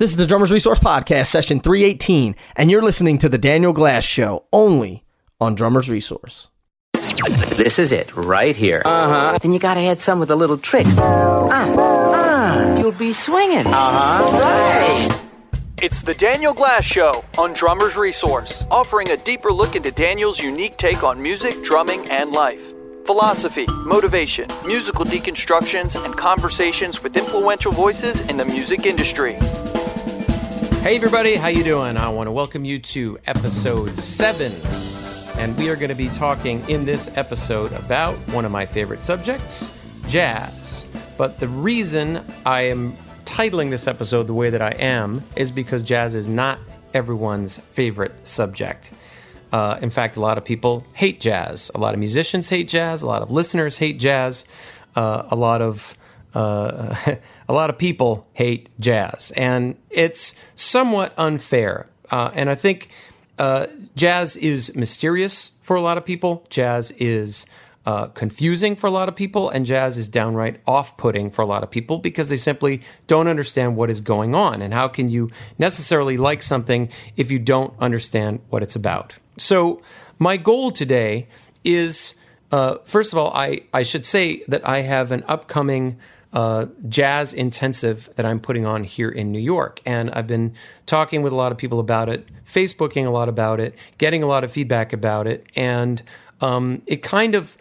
This is the Drummer's Resource Podcast, session 318, and you're listening to The Daniel Glass Show, only on Drummer's Resource. This is it, right here. Uh-huh. Then you gotta add some with the little tricks. You'll be swinging. Uh-huh. Right. It's The Daniel Glass Show on Drummer's Resource, offering a deeper look into Daniel's unique take on music, drumming, and life. Philosophy, motivation, musical deconstructions, and conversations with influential voices in the music industry. Hey everybody, how you doing? I want to welcome you to episode 7. And we are going to be talking in this episode about one of my favorite subjects, jazz. But the reason I am titling this episode the way that I am is because jazz is not everyone's favorite subject. In fact, a lot of people hate jazz. A lot of musicians hate jazz. A lot of listeners hate jazz. A lot of people hate jazz, and it's somewhat unfair. And I think jazz is mysterious for a lot of people. Jazz is confusing for a lot of people, and jazz is downright off-putting for a lot of people because they simply don't understand what is going on. And how can you necessarily like something if you don't understand what it's about? So my goal today is, first of all, I should say that I have an upcoming jazz intensive that I'm putting on here in New York. And I've been talking with a lot of people about it, Facebooking a lot about it, getting a lot of feedback about it. And it kind of,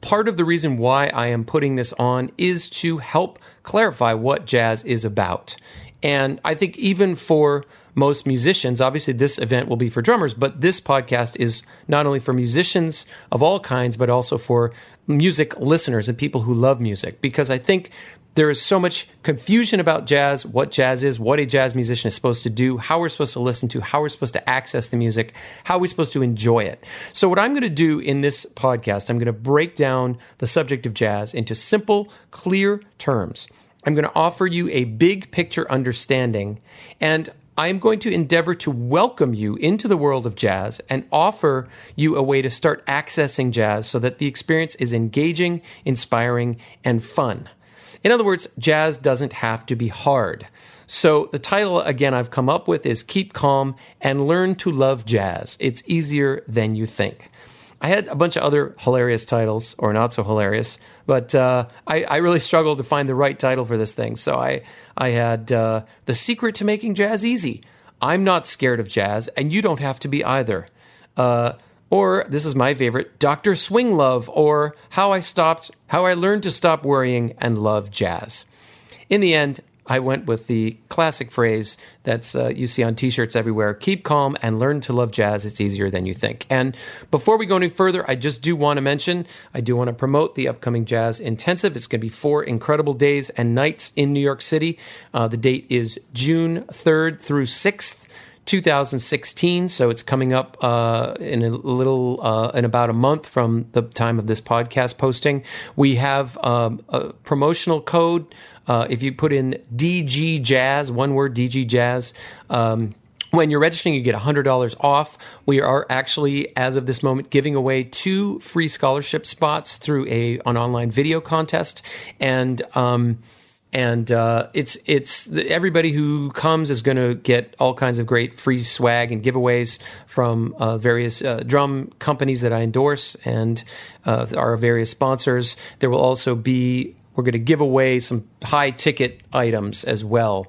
part of the reason why I am putting this on is to help clarify what jazz is about. And I think even for most musicians, obviously this event will be for drummers, but this podcast is not only for musicians of all kinds, but also for music listeners and people who love music, because I think there is so much confusion about jazz, what jazz is, what a jazz musician is supposed to do, how we're supposed to listen to, how we're supposed to access the music, how we're supposed to enjoy it. So what I'm going to do in this podcast, I'm going to break down the subject of jazz into simple, clear terms. I'm going to offer you a big picture understanding, and I am going to endeavor to welcome you into the world of jazz and offer you a way to start accessing jazz so that the experience is engaging, inspiring, and fun. In other words, jazz doesn't have to be hard. So the title, again, I've come up with is Keep Calm and Learn to Love Jazz. It's easier than you think. I had a bunch of other hilarious titles, or not so hilarious, but I really struggled to find the right title for this thing. So I had The Secret to Making Jazz Easy. I'm not scared of jazz, and you don't have to be either. Or, this is my favorite, Dr. Swing Love, or How I Learned to Stop Worrying and Love Jazz. In the end, I went with the classic phrase that's you see on t-shirts everywhere, keep calm and learn to love jazz. It's easier than you think. And before we go any further, I just do want to mention, I do want to promote the upcoming Jazz Intensive. It's going to be 4 incredible days and nights in New York City. The date is June 3rd through 6th. 2016, so it's coming up in about a month from the time of this podcast posting. We have a promotional code. If you put in DG Jazz, one word, DG Jazz. When you're registering, you get $100 off. We are actually, as of this moment, giving away 2 free scholarship spots through an online video contest, And it's everybody who comes is going to get all kinds of great free swag and giveaways from various drum companies that I endorse and our various sponsors. There will also be, we're going to give away some high ticket items as well.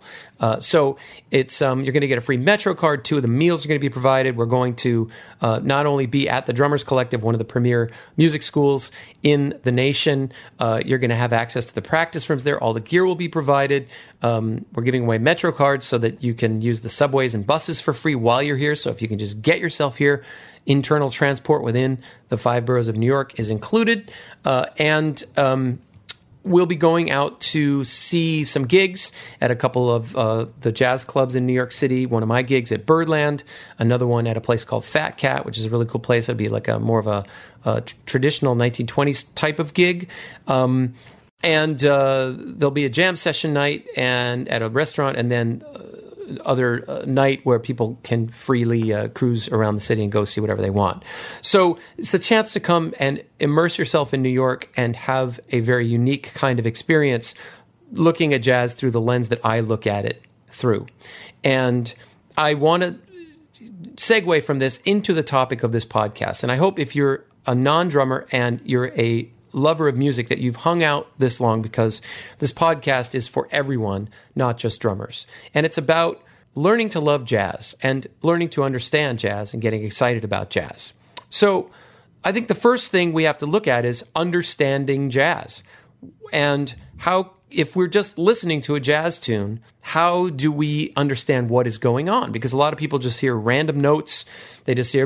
So it's you're going to get a free Metro card. 2 of the meals are going to be provided. We're going to not only be at the Drummer's Collective, one of the premier music schools in the nation. You're going to have access to the practice rooms there. All the gear will be provided. We're giving away Metro cards so that you can use the subways and buses for free while you're here. So if you can just get yourself here, internal transport within the 5 boroughs of New York is included. We'll be going out to see some gigs at a couple of the jazz clubs in New York City. One of my gigs at Birdland, another one at a place called Fat Cat, which is a really cool place. It'd be like more of a traditional 1920s type of gig. And there'll be a jam session night and at a restaurant, and then other night where people can freely cruise around the city and go see whatever they want. So it's the chance to come and immerse yourself in New York and have a very unique kind of experience looking at jazz through the lens that I look at it through. And I want to segue from this into the topic of this podcast. And I hope if you're a non-drummer and you're a lover of music that you've hung out this long, because this podcast is for everyone, not just drummers. And it's about learning to love jazz and learning to understand jazz and getting excited about jazz. So I think the first thing we have to look at is understanding jazz and how, if we're just listening to a jazz tune, how do we understand what is going on? Because a lot of people just hear random notes. They just hear,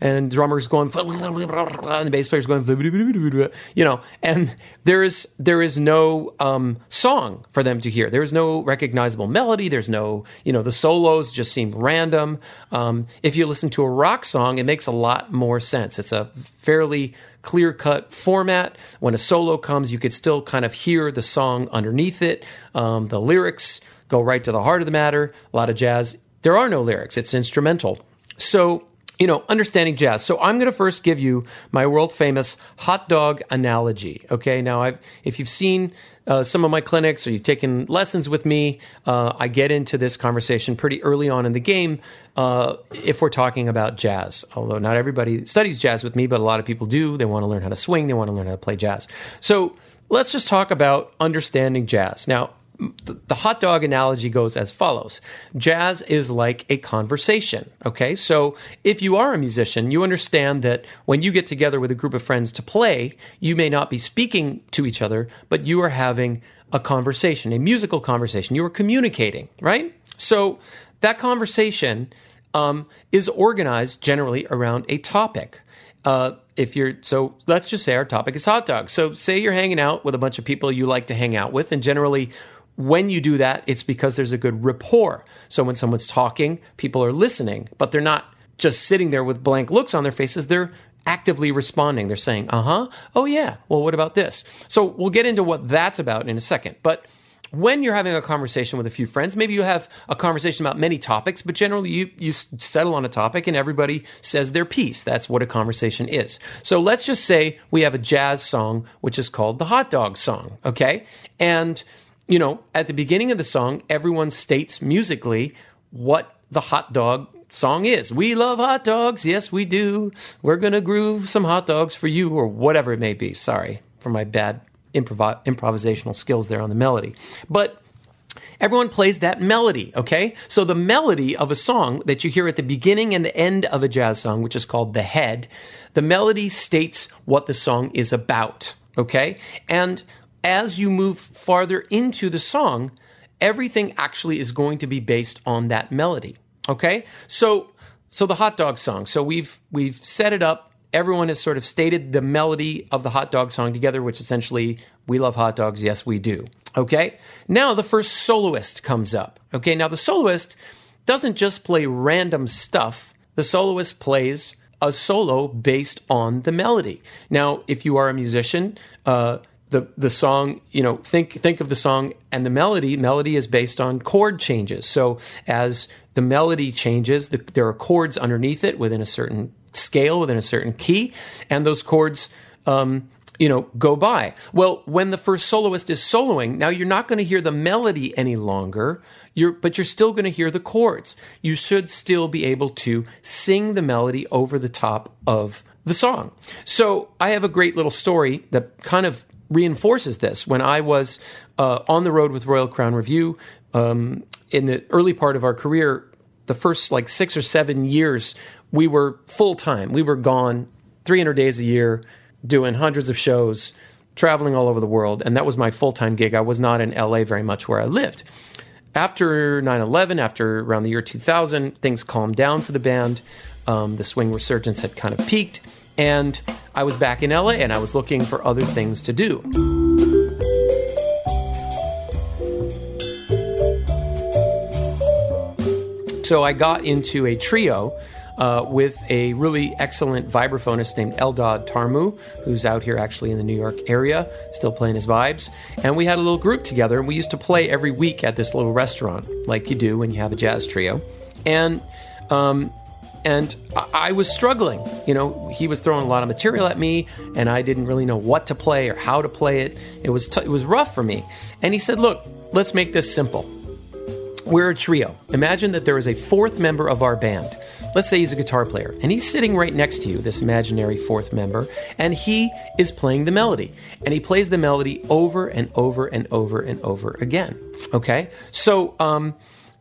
and drummers going, and the bass player's going, you know, and there is no song for them to hear. There is no recognizable melody. There's no, you know, the solos just seem random. If you listen to a rock song, it makes a lot more sense. It's a fairly clear-cut format. When a solo comes, you could still kind of hear the song underneath it. The lyrics go right to the heart of the matter. A lot of jazz, there are no lyrics. It's instrumental. So, you know, understanding jazz. So I'm going to first give you my world-famous hot dog analogy, okay? Now, if you've seen some of my clinics or you've taken lessons with me, I get into this conversation pretty early on in the game if we're talking about jazz, although not everybody studies jazz with me, but a lot of people do. They want to learn how to swing. They want to learn how to play jazz. So let's just talk about understanding jazz. Now, the hot dog analogy goes as follows. Jazz is like a conversation, okay? So if you are a musician, you understand that when you get together with a group of friends to play, you may not be speaking to each other, but you are having a conversation, a musical conversation. You are communicating, right? So that conversation is organized generally around a topic. So let's just say our topic is hot dogs. So say you're hanging out with a bunch of people you like to hang out with, and generally, when you do that, it's because there's a good rapport. So when someone's talking, people are listening, but they're not just sitting there with blank looks on their faces. They're actively responding. They're saying, oh yeah, well, what about this? So we'll get into what that's about in a second. But when you're having a conversation with a few friends, maybe you have a conversation about many topics, but generally you settle on a topic and everybody says their piece. That's what a conversation is. So let's just say we have a jazz song, which is called the hot dog song, okay? And you know, at the beginning of the song, everyone states musically what the hot dog song is. We love hot dogs. Yes, we do. We're going to groove some hot dogs for you, or whatever it may be. Sorry for my bad improvisational skills there on the melody. But everyone plays that melody, okay? So the melody of a song that you hear at the beginning and the end of a jazz song, which is called the head, the melody states what the song is about, okay? And as you move farther into the song, everything actually is going to be based on that melody, okay? So the hot dog song. So we've set it up. Everyone has sort of stated the melody of the hot dog song together, which essentially, we love hot dogs, yes, we do, okay? Now the first soloist comes up, okay? Now the soloist doesn't just play random stuff. The soloist plays a solo based on the melody. Now, if you are a musician, the song, you know, think of the song and the melody. Melody is based on chord changes. So as the melody changes, there are chords underneath it within a certain scale, within a certain key, and those chords, you know, go by. Well, when the first soloist is soloing, now you're not going to hear the melody any longer, but you're still going to hear the chords. You should still be able to sing the melody over the top of the song. So I have a great little story that kind of reinforces this. When I was on the road with Royal Crown Review in the early part of our career, the first like 6 or 7 years, we were full-time. We were gone 300 days a year, doing hundreds of shows, traveling all over the world, and that was my full-time gig. I was not in LA very much where I lived. After 9/11, after around the year 2000, things calmed down for the band. The swing resurgence had kind of peaked, and I was back in LA and I was looking for other things to do. So I got into a trio with a really excellent vibraphonist named Eldad Tarmu, who's out here actually in the New York area, still playing his vibes. And we had a little group together, and we used to play every week at this little restaurant, like you do when you have a jazz trio. And I was struggling, you know, he was throwing a lot of material at me and I didn't really know what to play or how to play it. It was rough for me. And he said, look, let's make this simple. We're a trio. Imagine that there is a fourth member of our band. Let's say he's a guitar player, and he's sitting right next to you, this imaginary fourth member, and he is playing the melody. And he plays the melody over and over and over and over again. Okay? So,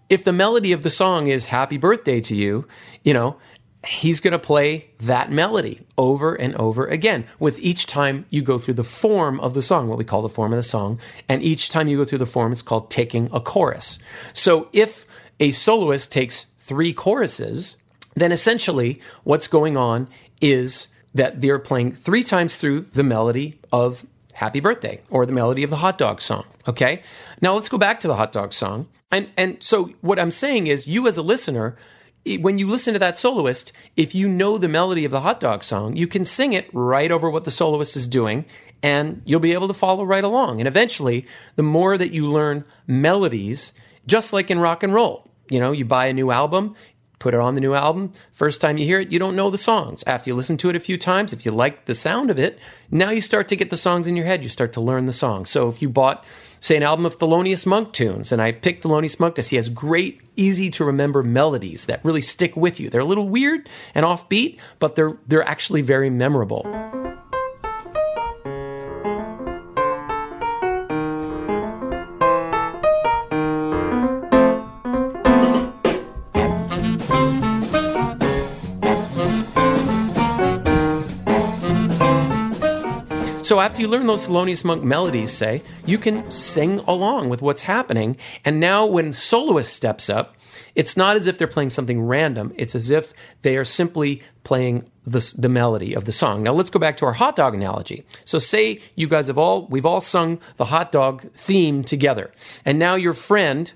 if the melody of the song is Happy Birthday to You, you know, he's going to play that melody over and over again, with each time you go through the form of the song, what we call the form of the song, and each time you go through the form, it's called taking a chorus. So if a soloist takes three choruses, then essentially what's going on is that they're playing three times through the melody of Happy Birthday or the melody of the hot dog song, okay? Now let's go back to the hot dog song. And so what I'm saying is, you as a listener, when you listen to that soloist, if you know the melody of the hot dog song, you can sing it right over what the soloist is doing, and you'll be able to follow right along. And eventually, the more that you learn melodies, just like in rock and roll, you know, you buy a new album, put it on the new album, first time you hear it, you don't know the songs. After you listen to it a few times, if you like the sound of it, now you start to get the songs in your head, you start to learn the songs. So if you bought, say, an album of Thelonious Monk tunes, and I picked Thelonious Monk because he has great, easy-to-remember melodies that really stick with you. They're a little weird and offbeat, but they're actually very memorable. So after you learn those Thelonious Monk melodies, say, you can sing along with what's happening. And now when soloist steps up, it's not as if they're playing something random. It's as if they are simply playing the melody of the song. Now let's go back to our hot dog analogy. So say you guys we've all sung the hot dog theme together. And now your friend,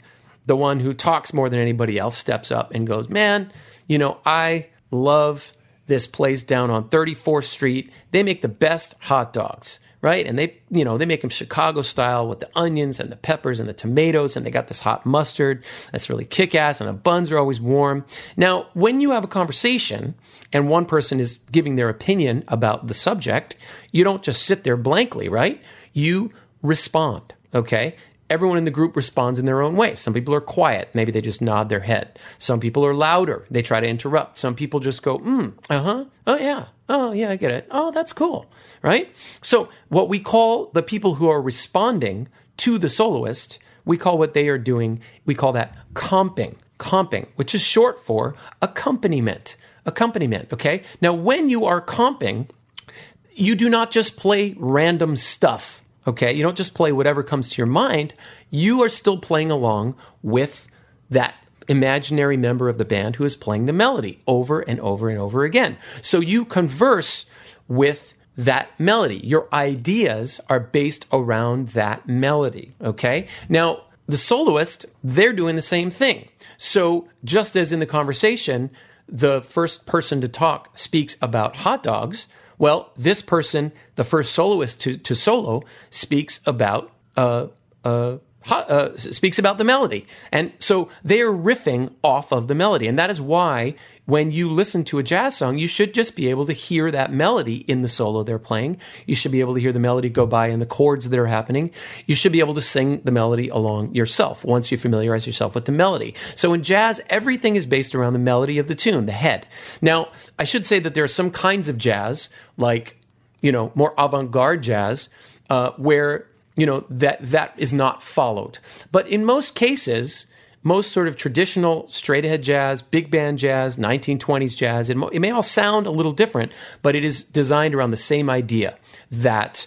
the one who talks more than anybody else, steps up and goes, man, you know, I love this place down on 34th Street. They make the best hot dogs, right? And they make them Chicago style with the onions and the peppers and the tomatoes, and they got this hot mustard that's really kick-ass, and the buns are always warm. Now, when you have a conversation and one person is giving their opinion about the subject, you don't just sit there blankly, right? You respond, okay? Everyone in the group responds in their own way. Some people are quiet. Maybe they just nod their head. Some people are louder. They try to interrupt. Some people just go, uh-huh, oh yeah, I get it. Oh, that's cool, right? So what we call the people who are responding to the soloist, we call what they are doing, we call that comping, which is short for accompaniment, okay? Now, when you are comping, you do not just play random stuff. Okay, you don't just play whatever comes to your mind. You are still playing along with that imaginary member of the band who is playing the melody over and over and over again. So you converse with that melody. Your ideas are based around that melody, okay? Now, the soloist, they're doing the same thing. So just as in the conversation, the first person to talk speaks about hot dogs, well, this person, the first soloist to solo, speaks about the melody. And so they are riffing off of the melody. And that is why when you listen to a jazz song, you should just be able to hear that melody in the solo they're playing. You should be able to hear the melody go by in the chords that are happening. You should be able to sing the melody along yourself once you familiarize yourself with the melody. So in jazz, everything is based around the melody of the tune, the head. Now, I should say that there are some kinds of jazz, like, you know, more avant-garde jazz, where, you know, that is not followed. But in most cases, most sort of traditional straight-ahead jazz, big band jazz, 1920s jazz, it may all sound a little different, but it is designed around the same idea that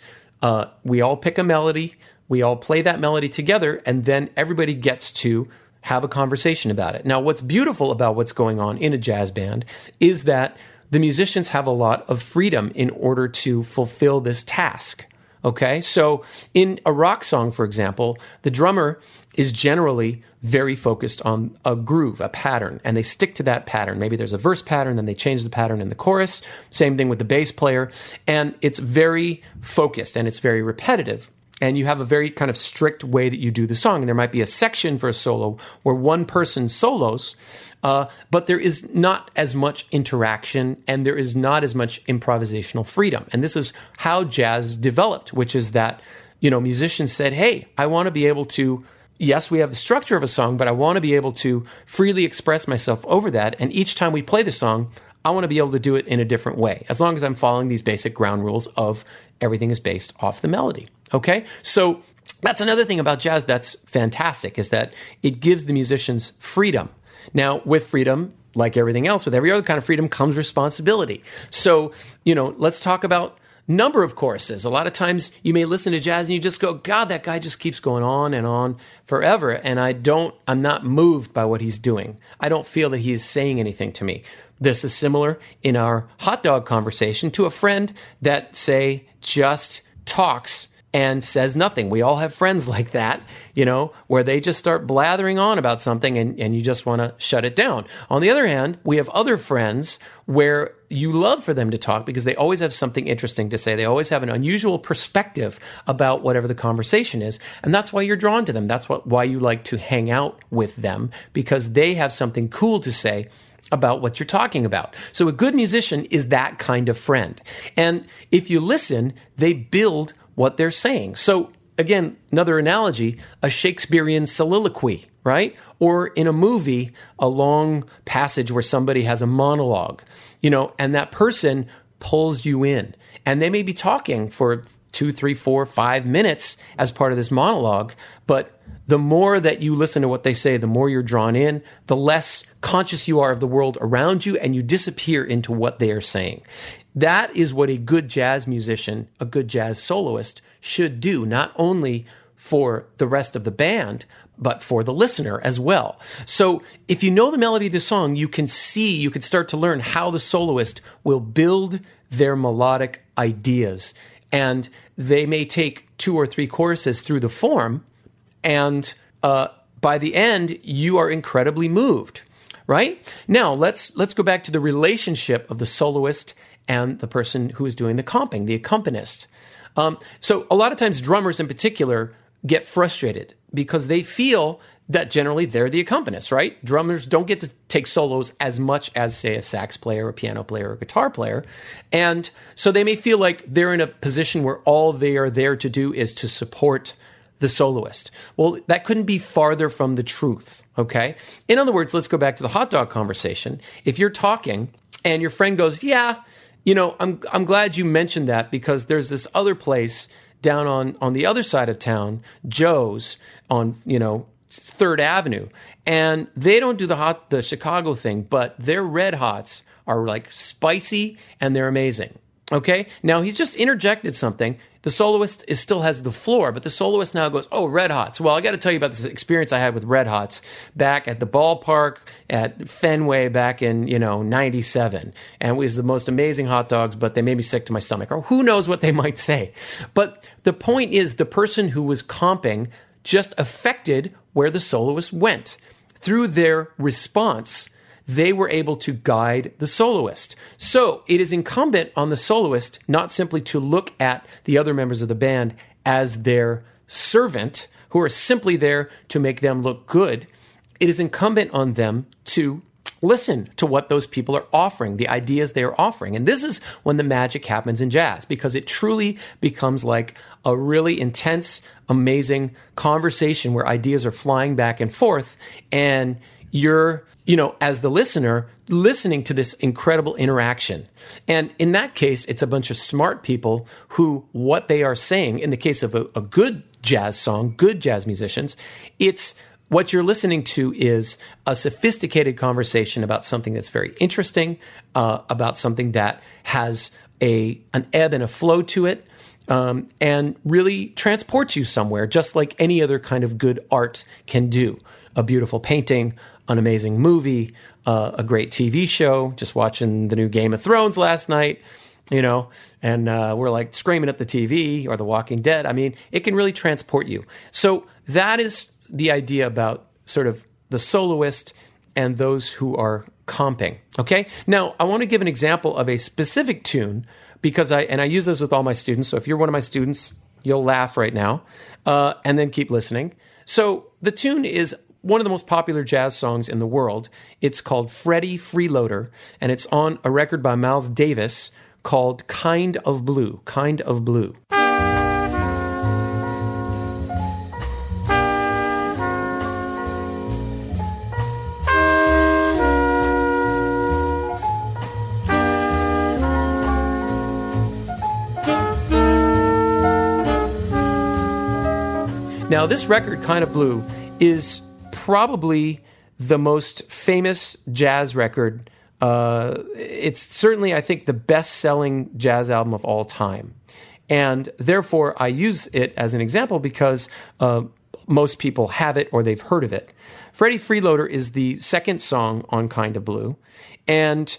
we all pick a melody, we all play that melody together, and then everybody gets to have a conversation about it. Now, what's beautiful about what's going on in a jazz band is that the musicians have a lot of freedom in order to fulfill this task. Okay, so in a rock song, for example, the drummer is generally very focused on a groove, a pattern, and they stick to that pattern. Maybe there's a verse pattern, then they change the pattern in the chorus. Same thing with the bass player. And it's very focused and it's very repetitive. And you have a very kind of strict way that you do the song. And there might be a section for a solo where one person solos, but there is not as much interaction and there is not as much improvisational freedom. And this is how jazz developed, which is that, you know, musicians said, hey, I want to be able to yes, we have the structure of a song, but I want to be able to freely express myself over that. And each time we play the song, I want to be able to do it in a different way, as long as I'm following these basic ground rules of everything is based off the melody. Okay? So that's another thing about jazz that's fantastic, is that it gives the musicians freedom. Now, with freedom, like everything else, with every other kind of freedom comes responsibility. So, you know, let's talk about number of choruses. A lot of times you may listen to jazz and you just go, God, that guy just keeps going on and on forever. And I'm not moved by what he's doing. I don't feel that he is saying anything to me. This is similar in our hot dog conversation to a friend that, say, just talks and says nothing. We all have friends like that, you know, where they just start blathering on about something and you just want to shut it down. On the other hand, we have other friends where you love for them to talk because they always have something interesting to say. They always have an unusual perspective about whatever the conversation is. And that's why you're drawn to them. That's why you like to hang out with them, because they have something cool to say about what you're talking about. So a good musician is that kind of friend. And if you listen, they build what they're saying. So again, another analogy, a Shakespearean soliloquy, right? Or in a movie, a long passage where somebody has a monologue, you know, and that person pulls you in. And they may be talking for 2, 3, 4, 5 minutes as part of this monologue, but the more that you listen to what they say, the more you're drawn in, the less conscious you are of the world around you, and you disappear into what they are saying. That is what a good jazz musician, a good jazz soloist, should do, not only for the rest of the band, but for the listener as well. So if you know the melody of the song, you can start to learn how the soloist will build their melodic ideas. And they may take 2 or 3 choruses through the form, and by the end, you are incredibly moved, right? Now, let's go back to the relationship of the soloist and the person who is doing the comping, the accompanist. So a lot of times drummers in particular get frustrated because they feel that generally they're the accompanist, right? Drummers don't get to take solos as much as, say, a sax player, a piano player, or a guitar player. And so they may feel like they're in a position where all they are there to do is to support the soloist. Well, that couldn't be farther from the truth, okay? In other words, let's go back to the hot dog conversation. If you're talking and your friend goes, yeah, you know, I'm glad you mentioned that because there's this other place down on the other side of town, Joe's on, you know, 3rd Avenue, and they don't do the Chicago thing, but their Red Hots are like spicy and they're amazing. Okay? Now he's just interjected something. The soloist still has the floor, but the soloist now goes, oh, Red Hots. Well, I got to tell you about this experience I had with Red Hots back at the ballpark at Fenway back in, you know, 97. And it was the most amazing hot dogs, but they made me sick to my stomach. Or who knows what they might say. But the point is the person who was comping just affected where the soloist went. Through their response, they were able to guide the soloist. So it is incumbent on the soloist not simply to look at the other members of the band as their servant, who are simply there to make them look good. It is incumbent on them to listen to what those people are offering, the ideas they are offering. And this is when the magic happens in jazz, because it truly becomes like a really intense, amazing conversation where ideas are flying back and forth, and you're, you know, as the listener, listening to this incredible interaction. And in that case, it's a bunch of smart people who, what they are saying, in the case of a good jazz song, good jazz musicians, it's what you're listening to is a sophisticated conversation about something that's very interesting, about something that has an ebb and a flow to it, and really transports you somewhere, just like any other kind of good art can do. A beautiful painting, an amazing movie, a great TV show, just watching the new Game of Thrones last night, you know, and we're like screaming at the TV, or The Walking Dead. I mean, it can really transport you. So that is the idea about sort of the soloist and those who are comping, okay? Now, I want to give an example of a specific tune because I use this with all my students. So if you're one of my students, you'll laugh right now and then keep listening. So the tune is one of the most popular jazz songs in the world. It's called Freddie Freeloader, and it's on a record by Miles Davis called Kind of Blue, Kind of Blue. Now, this record, Kind of Blue, is probably the most famous jazz record. It's certainly, I think, the best-selling jazz album of all time. And therefore, I use it as an example because most people have it or they've heard of it. Freddie Freeloader is the second song on Kind of Blue. And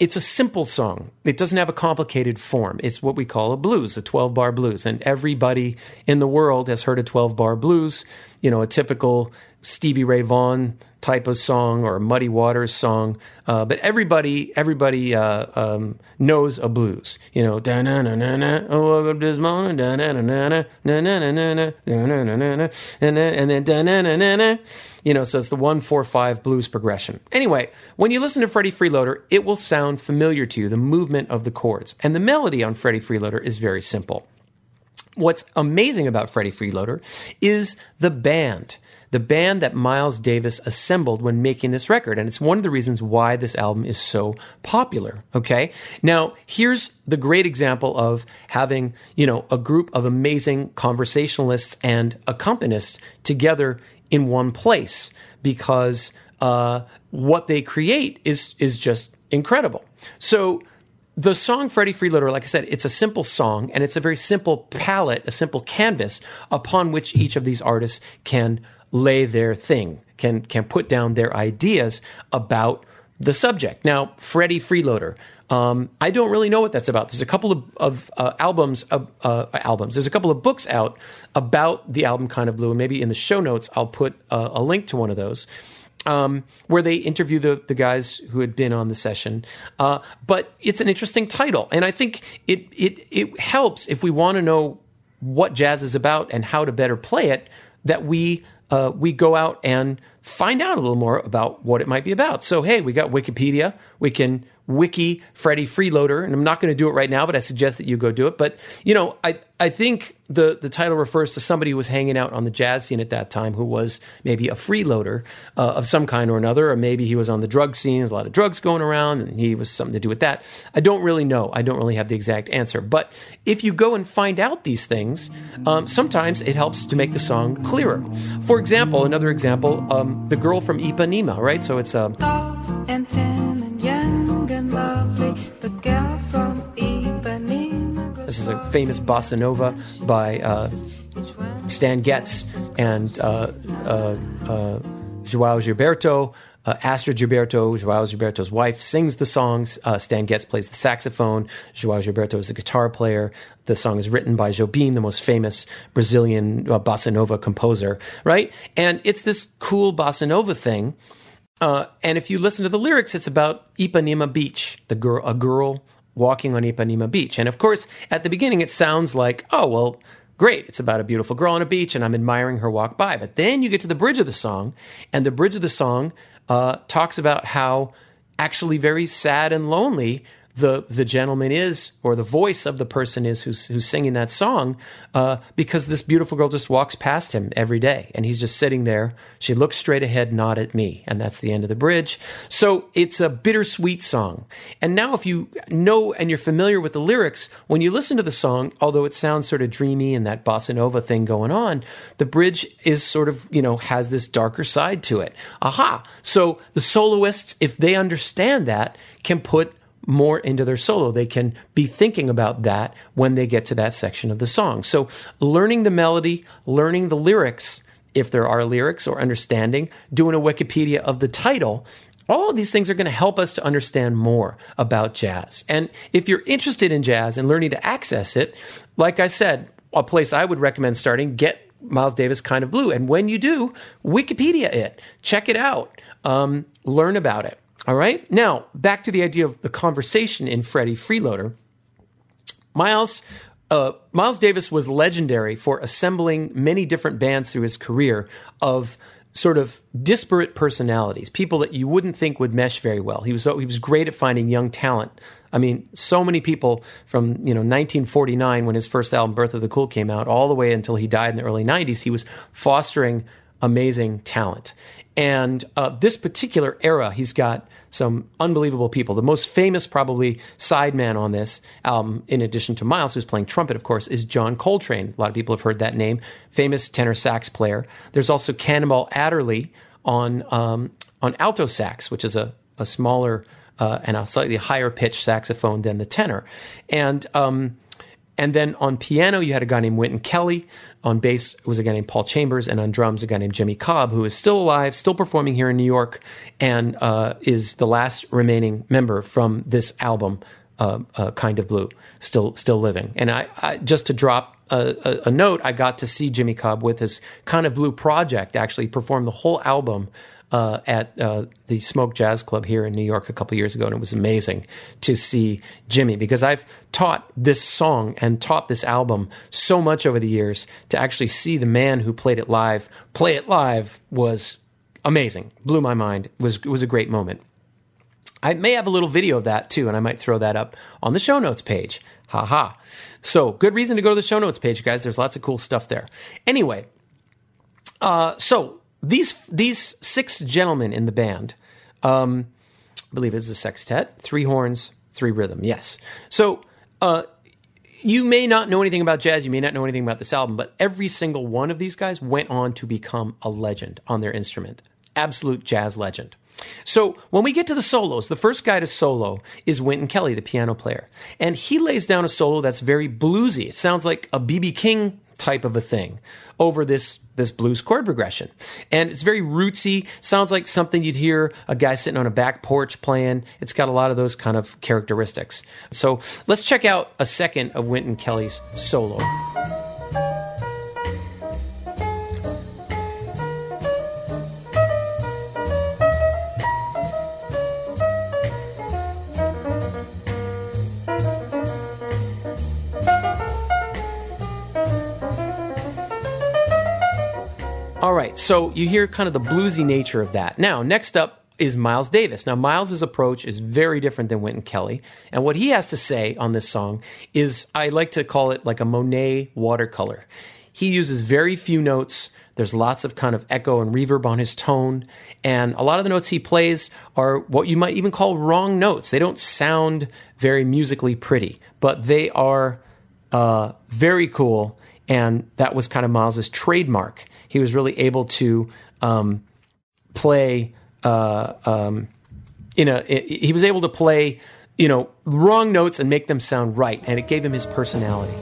it's a simple song. It doesn't have a complicated form. It's what we call a blues, a 12-bar blues. And everybody in the world has heard a 12-bar blues, you know, a typical Stevie Ray Vaughan type of song or a Muddy Waters song, but everybody knows a blues. You know, da na na na na, oh, I woke up this morning, da na na na na, na na na na na, na na na na na, and then da na na na na. You know, so it's the 1-4-5 blues progression. Anyway, when you listen to Freddie Freeloader, it will sound familiar to you, the movement of the chords. And the melody on Freddie Freeloader is very simple. What's amazing about Freddie Freeloader is the band. The band that Miles Davis assembled when making this record. And it's one of the reasons why this album is so popular, okay? Now, here's the great example of having, you know, a group of amazing conversationalists and accompanists together in one place because what they create is just incredible. So the song Freddie Freeloader, like I said, it's a simple song, and it's a very simple palette, a simple canvas upon which each of these artists can lay their thing, can put down their ideas about the subject. Now, Freddie Freeloader, I don't really know what that's about. There's a couple of albums. There's a couple of books out about the album Kind of Blue, and maybe in the show notes I'll put a link to one of those, where they interview the guys who had been on the session. But it's an interesting title, and I think it helps if we want to know what jazz is about and how to better play it, that we go out and find out a little more about what it might be about. So, hey, we got Wikipedia. We can wiki Freddie Freeloader, and I'm not going to do it right now, but I suggest that you go do it. But, you know, I think the title refers to somebody who was hanging out on the jazz scene at that time who was maybe a freeloader of some kind or another, or maybe he was on the drug scene. There's a lot of drugs going around, and he was something to do with that. I don't really know. I don't really have the exact answer. But if you go and find out these things, sometimes it helps to make the song clearer. For example, another example, The Girl from Ipanema, right? So it's tall and thin and young and lovely, the girl from Ipanema. This is a famous bossa nova by Stan Getz and Joao Gilberto. Astrud Gilberto, Joao Gilberto's wife, sings the songs. Stan Getz plays the saxophone. Joao Gilberto is the guitar player. The song is written by Jobim, the most famous Brazilian bossa nova composer, right? And it's this cool bossa nova thing. And if you listen to the lyrics, it's about Ipanema Beach, a girl walking on Ipanema Beach. And of course, at the beginning, it sounds like, oh, well, great, it's about a beautiful girl on a beach, and I'm admiring her walk by. But then you get to the bridge of the song, and the bridge of the song talks about how actually very sad and lonely the gentleman is, or the voice of the person is who's singing that song, because this beautiful girl just walks past him every day, and he's just sitting there. She looks straight ahead, not at me, and that's the end of the bridge. So it's a bittersweet song. And now if you know and you're familiar with the lyrics, when you listen to the song, although it sounds sort of dreamy and that bossa nova thing going on, the bridge is sort of, you know, has this darker side to it. Aha! So the soloists, if they understand that, can put more into their solo. They can be thinking about that when they get to that section of the song. So learning the melody, learning the lyrics, if there are lyrics, or understanding, doing a Wikipedia of the title, all of these things are going to help us to understand more about jazz. And if you're interested in jazz and learning to access it, like I said, a place I would recommend starting, get Miles Davis Kind of Blue. And when you do, Wikipedia it. Check it out. Learn about it. All right, now back to the idea of the conversation in Freddie Freeloader. Miles Davis was legendary for assembling many different bands through his career of sort of disparate personalities, people that you wouldn't think would mesh very well. He was great at finding young talent. I mean, so many people from, you know, 1949, when his first album Birth of the Cool came out, all the way until he died in the early 90s, he was fostering amazing talent. And this particular era, he's got some unbelievable people. The most famous, probably, sideman on this album, in addition to Miles, who's playing trumpet, of course, is John Coltrane. A lot of people have heard that name. Famous tenor sax player. There's also Cannonball Adderley on alto sax, which is a smaller and a slightly higher pitch saxophone than the tenor. And then on piano, you had a guy named Wynton Kelly. On bass was a guy named Paul Chambers. And on drums, a guy named Jimmy Cobb, who is still alive, still performing here in New York, and is the last remaining member from this album, Kind of Blue, still living. And I just to drop a note, I got to see Jimmy Cobb with his Kind of Blue project, actually perform the whole album at the Smoke Jazz Club here in New York a couple years ago, and it was amazing to see Jimmy, because I've taught this song and taught this album so much over the years. To actually see the man who played it live play it live was amazing. Blew my mind. It was a great moment. I may have a little video of that too, and I might throw that up on the show notes page. Ha ha. So good reason to go to the show notes page, guys. There's lots of cool stuff there. Anyway, so These six gentlemen in the band, I believe it was a sextet, three horns, three rhythm, yes. So you may not know anything about jazz, you may not know anything about this album, but every single one of these guys went on to become a legend on their instrument, absolute jazz legend. So when we get to the solos, the first guy to solo is Wynton Kelly, the piano player. And he lays down a solo that's very bluesy. It sounds like a B.B. King type of a thing over this blues chord progression. And it's very rootsy, sounds like something you'd hear a guy sitting on a back porch playing. It's got a lot of those kind of characteristics. So let's check out a second of Wynton Kelly's solo. All right, so you hear kind of the bluesy nature of that. Now, next up is Miles Davis. Now, Miles' approach is very different than Wynton Kelly. And what he has to say on this song is, I like to call it like a Monet watercolor. He uses very few notes. There's lots of kind of echo and reverb on his tone. And a lot of the notes he plays are what you might even call wrong notes. They don't sound very musically pretty, but they are very cool. And that was kind of Miles' trademark. He was really able to play he was able to play, you know, wrong notes and make them sound right, and it gave him his personality.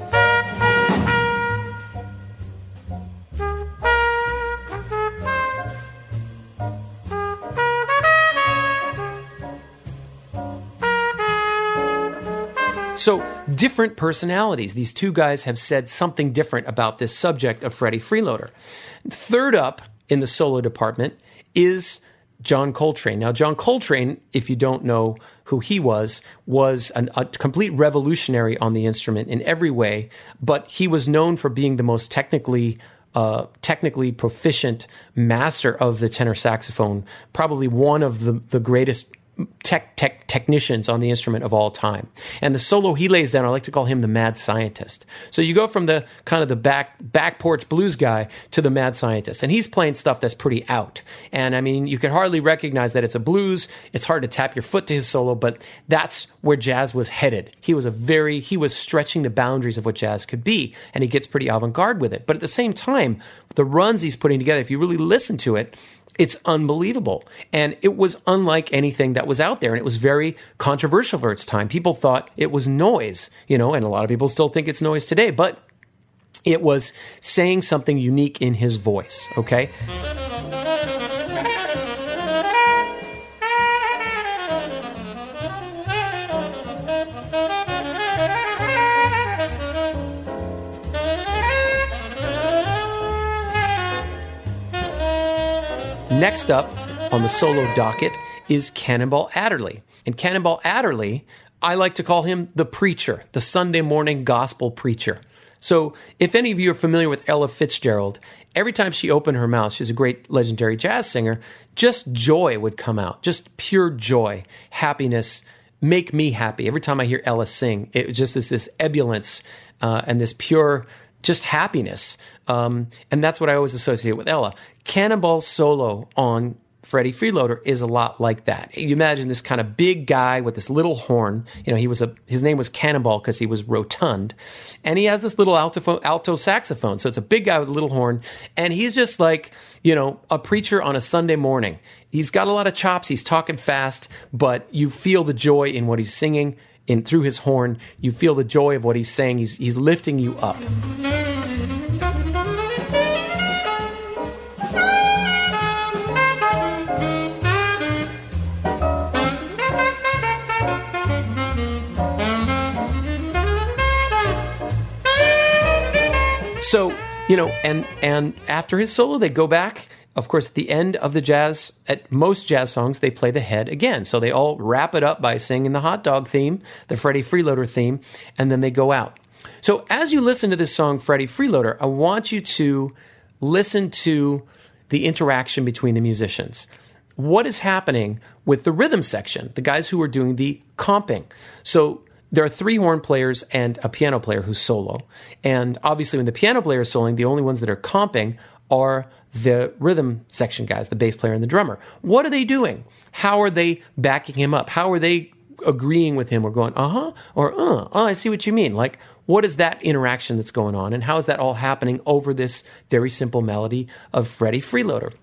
So different personalities. These two guys have said something different about this subject of Freddie Freeloader. Third up in the solo department is John Coltrane. Now, John Coltrane, if you don't know who he was a complete revolutionary on the instrument in every way, but he was known for being the most technically proficient master of the tenor saxophone, probably one of the greatest technicians on the instrument of all time. And the solo he lays down, I like to call him the mad scientist. So you go from the kind of the back porch blues guy to the mad scientist, and he's playing stuff that's pretty out. And I mean, you could hardly recognize that it's a blues. It's hard to tap your foot to his solo, but that's where jazz was headed. He was stretching the boundaries of what jazz could be, and he gets pretty avant-garde with it. But at the same time, the runs he's putting together, if you really listen to it, it's unbelievable. And it was unlike anything that was out there. And it was very controversial for its time. People thought it was noise, you know, and a lot of people still think it's noise today, but it was saying something unique in his voice, okay? Next up on the solo docket is Cannonball Adderley. And Cannonball Adderley, I like to call him the preacher, the Sunday morning gospel preacher. So if any of you are familiar with Ella Fitzgerald, every time she opened her mouth, she's a great legendary jazz singer, just joy would come out, just pure joy, happiness, make me happy. Every time I hear Ella sing, it just is this ebullience and this pure just happiness. And that's what I always associate with Ella. Cannonball's solo on Freddie Freeloader is a lot like that. You imagine this kind of big guy with this little horn. You know, his name was Cannonball because he was rotund, and he has this little alto saxophone. So it's a big guy with a little horn, and he's just like, you know, a preacher on a Sunday morning. He's got a lot of chops. He's talking fast, but you feel the joy in what he's singing, and through his horn, you feel the joy of what he's saying. He's lifting you up. So, you know, and after his solo, they go back. Of course, at the end of the jazz, at most jazz songs, they play the head again. So they all wrap it up by singing the hot dog theme, the Freddie Freeloader theme, and then they go out. So as you listen to this song, Freddie Freeloader, I want you to listen to the interaction between the musicians. What is happening with the rhythm section, the guys who are doing the comping? So there are three horn players and a piano player who's solo. And obviously when the piano player is soloing, the only ones that are comping are the rhythm section guys, the bass player and the drummer. What are they doing? How are they backing him up? How are they agreeing with him or going, uh-huh, or I see what you mean? Like, what is that interaction that's going on? And how is that all happening over this very simple melody of Freddie Freeloader?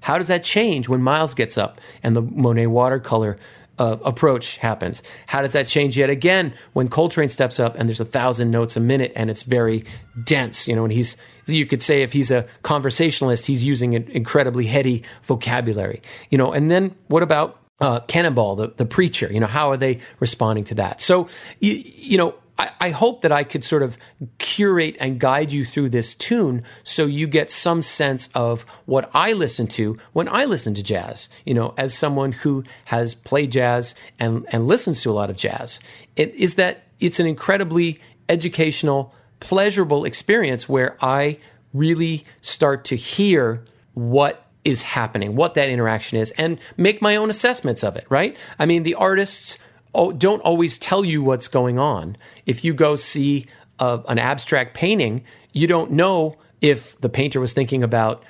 How does that change when Miles gets up and the Monet watercolor approach happens? How does that change yet again when Coltrane steps up and there's 1,000 notes a minute and it's very dense? You know, and you could say if he's a conversationalist, he's using an incredibly heady vocabulary. You know, and then what about Cannonball, the preacher? You know, how are they responding to that? So, you know, I hope that I could sort of curate and guide you through this tune so you get some sense of what I listen to when I listen to jazz, you know, as someone who has played jazz and listens to a lot of jazz. It is that it's an incredibly educational, pleasurable experience where I really start to hear what is happening, what that interaction is, and make my own assessments of it, right? I mean, the artists don't always tell you what's going on. If you go see an abstract painting, you don't know if the painter was thinking about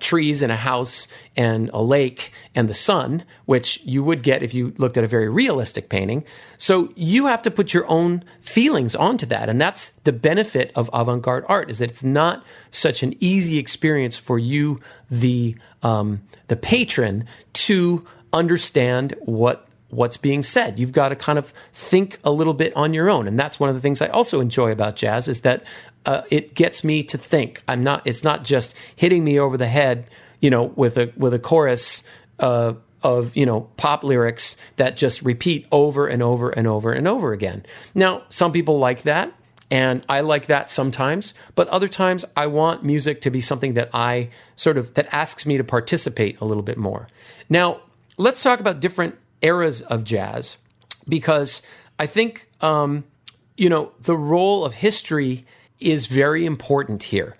trees and a house and a lake and the sun, which you would get if you looked at a very realistic painting. So you have to put your own feelings onto that. And that's the benefit of avant-garde art, is that it's not such an easy experience for you, the patron, to understand what's being said. You've got to kind of think a little bit on your own. And that's one of the things I also enjoy about jazz, is that it gets me to think. It's not just hitting me over the head, you know, with a chorus of, you know, pop lyrics that just repeat over and over and over and over again. Now, some people like that, and I like that sometimes, but other times I want music to be something that I sort of, that asks me to participate a little bit more. Now, let's talk about different eras of jazz, because I think, you know, the role of history is very important here.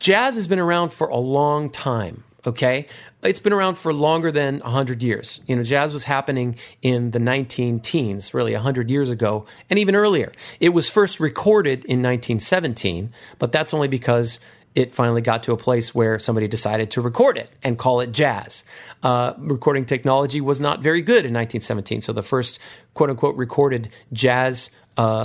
Jazz has been around for a long time, okay? It's been around for longer than 100 years. You know, jazz was happening in the 19-teens, really 100 years ago, and even earlier. It was first recorded in 1917, but that's only because it finally got to a place where somebody decided to record it and call it jazz. Recording technology was not very good in 1917, so the first quote-unquote recorded jazz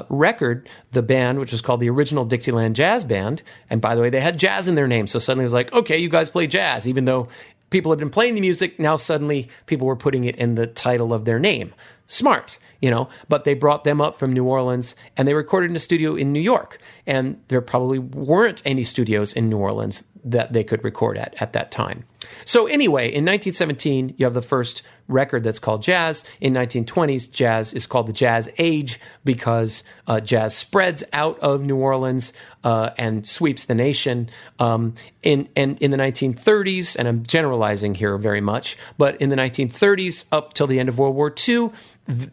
record, the band, which was called the Original Dixieland Jazz Band, and by the way, they had jazz in their name, so suddenly it was like, okay, you guys play jazz, even though people had been playing the music, now suddenly people were putting it in the title of their name. Smart, you know, but they brought them up from New Orleans and they recorded in a studio in New York. And there probably weren't any studios in New Orleans that they could record at that time. So anyway, in 1917, you have the first record that's called jazz. In 1920s, jazz is called the Jazz Age because jazz spreads out of New Orleans and sweeps the nation. In the 1930s, and I'm generalizing here very much, but in the 1930s up till the end of World War II,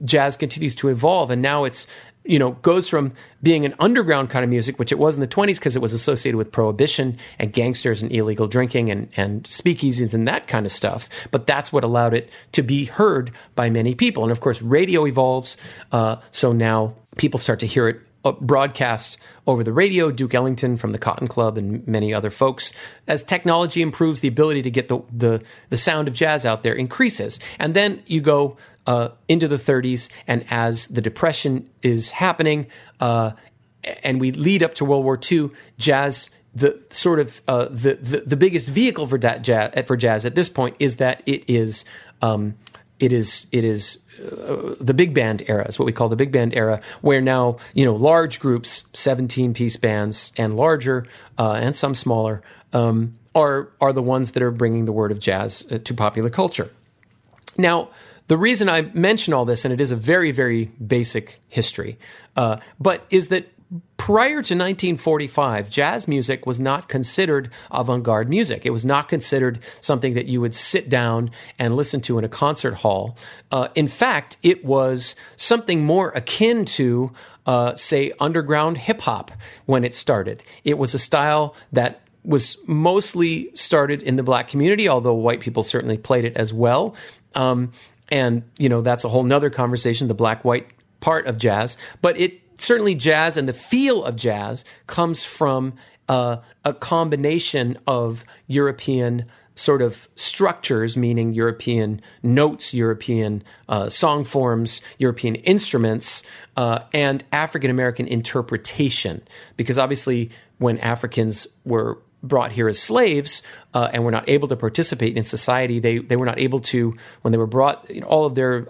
jazz continues to evolve, and now it's, you know, goes from being an underground kind of music, which it was in the 20s because it was associated with prohibition and gangsters and illegal drinking and speakeasies and that kind of stuff. But that's what allowed it to be heard by many people. And of course, radio evolves. So now people start to hear it broadcast over the radio, Duke Ellington from the Cotton Club and many other folks. As technology improves, the ability to get the sound of jazz out there increases. And then you go into the 30s, and as the Depression is happening, and we lead up to World War II, jazz, the sort of the biggest vehicle for that jazz at this point is that it is the big band era, is what we call the big band era, where now, you know, large groups, 17-piece bands and larger, and some smaller, are the ones that are bringing the word of jazz to popular culture. Now, the reason I mention all this, and it is a very, very basic history, but is that prior to 1945, jazz music was not considered avant-garde music. It was not considered something that you would sit down and listen to in a concert hall. In fact, it was something more akin to, say, underground hip-hop when it started. It was a style that was mostly started in the black community, although white people certainly played it as well. And, you know, that's a whole nother conversation, the black-white part of jazz. But it certainly jazz and the feel of jazz comes from a combination of European sort of structures, meaning European notes, European song forms, European instruments, and African-American interpretation. Because obviously when Africans were brought here as slaves and were not able to participate in society, they were not able to, when they were brought, you know, all of their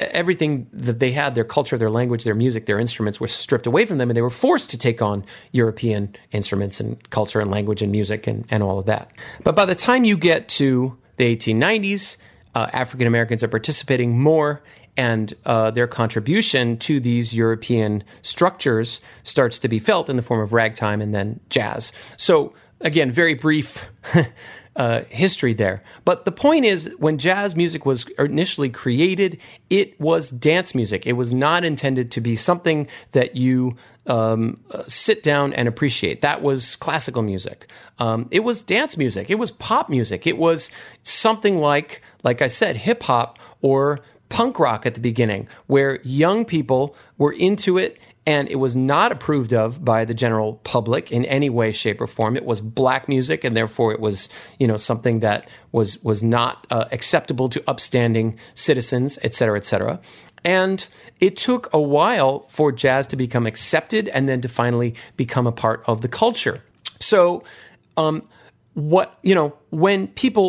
everything that they had, their culture, their language, their music, their instruments were stripped away from them, and they were forced to take on European instruments and culture and language and music and all of that. But by the time you get to the 1890s, African Americans are participating more, and their contribution to these European structures starts to be felt in the form of ragtime and then jazz. So again, very brief history there. But the point is, when jazz music was initially created, it was dance music. It was not intended to be something that you sit down and appreciate. That was classical music. It was dance music. It was pop music. It was something like I said, hip hop or punk rock at the beginning, where young people were into it. And it was not approved of by the general public in any way, shape, or form. It was black music, and therefore it was, you know, something that was not acceptable to upstanding citizens, et cetera, et cetera. And it took a while for jazz to become accepted and then to finally become a part of the culture. So, when people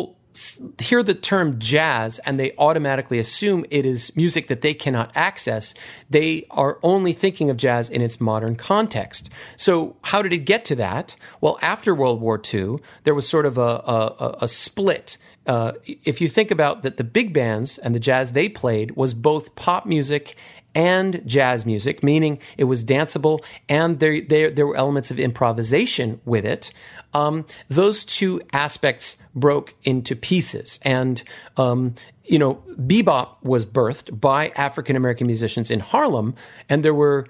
hear the term jazz and they automatically assume it is music that they cannot access, they are only thinking of jazz in its modern context. So how did it get to that? Well, after World War II, there was sort of a split. If you think about that, the big bands and the jazz they played was both pop music and jazz music, meaning it was danceable, and there were elements of improvisation with it. Those two aspects broke into pieces, and bebop was birthed by African American musicians in Harlem, and there were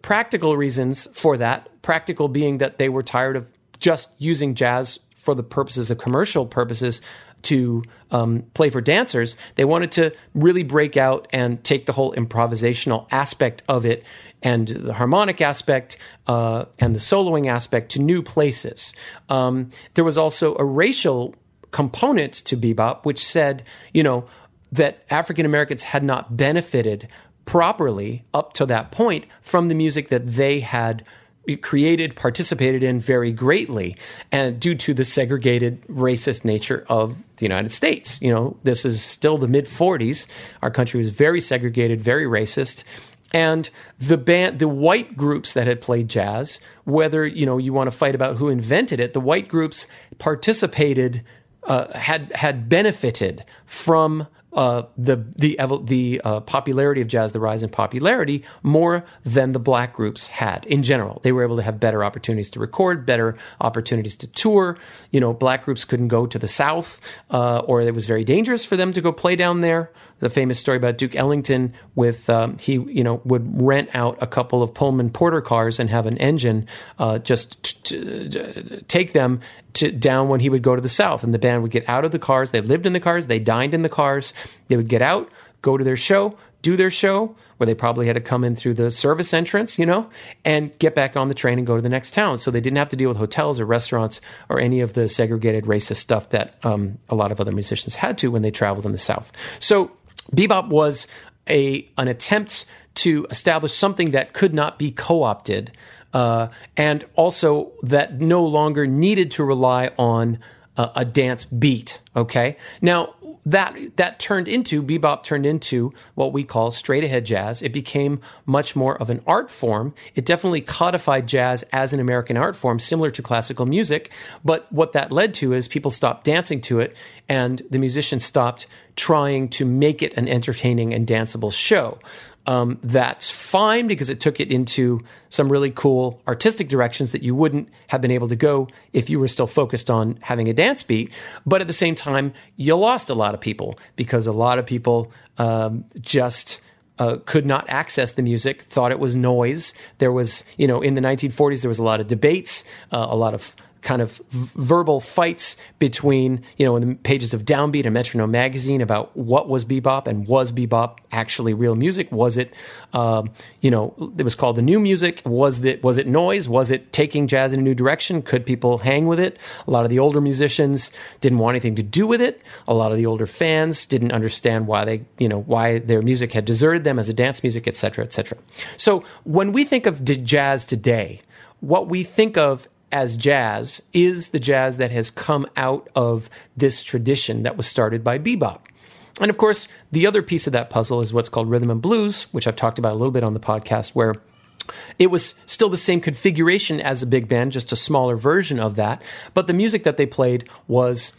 practical reasons for that. Practical being that they were tired of just using jazz for the purposes of commercial purposes to play for dancers. They wanted to really break out and take the whole improvisational aspect of it and the harmonic aspect and the soloing aspect to new places. There was also a racial component to bebop, which said, you know, that African Americans had not benefited properly up to that point from the music that they had created, participated in very greatly, and due to the segregated, racist nature of the United States. You know, this is still the mid-40s. Our country was very segregated, very racist. And the white groups that had played jazz, whether, you know, you want to fight about who invented it, the white groups participated, had benefited from the popularity of jazz, the rise in popularity, more than the black groups had in general. They were able to have better opportunities to record, better opportunities to tour. You know, black groups couldn't go to the South, or it was very dangerous for them to go play down there. The famous story about Duke Ellington with he would rent out a couple of Pullman Porter cars and have an engine just take them down when he would go to the South. And the band would get out of the cars. They lived in the cars. They dined in the cars. They would get out, go to their show, do their show, where they probably had to come in through the service entrance, you know, and get back on the train and go to the next town. So they didn't have to deal with hotels or restaurants or any of the segregated racist stuff that a lot of other musicians had to when they traveled in the South. So bebop was an attempt to establish something that could not be co-opted, and also that no longer needed to rely on a dance beat. Okay, now bebop turned into what we call straight-ahead jazz. It became much more of an art form. It definitely codified jazz as an American art form, similar to classical music. But what that led to is people stopped dancing to it, and the musicians stopped trying to make it an entertaining and danceable show. That's fine, because it took it into some really cool artistic directions that you wouldn't have been able to go if you were still focused on having a dance beat. But at the same time, you lost a lot of people, because a lot of people just could not access the music, thought it was noise. There was, you know, in the 1940s, there was a lot of debates, a lot of kind of verbal fights between, you know, in the pages of Downbeat and Metronome magazine about what was bebop and was bebop actually real music? Was it, you know, it was called the new music. Was it noise? Was it taking jazz in a new direction? Could people hang with it? A lot of the older musicians didn't want anything to do with it. A lot of the older fans didn't understand why they, you know, why their music had deserted them as a dance music, et cetera, et cetera. So when we think of jazz today, what we think of as jazz is the jazz that has come out of this tradition that was started by bebop. And of course, the other piece of that puzzle is what's called rhythm and blues, which I've talked about a little bit on the podcast, where it was still the same configuration as a big band, just a smaller version of that. But the music that they played was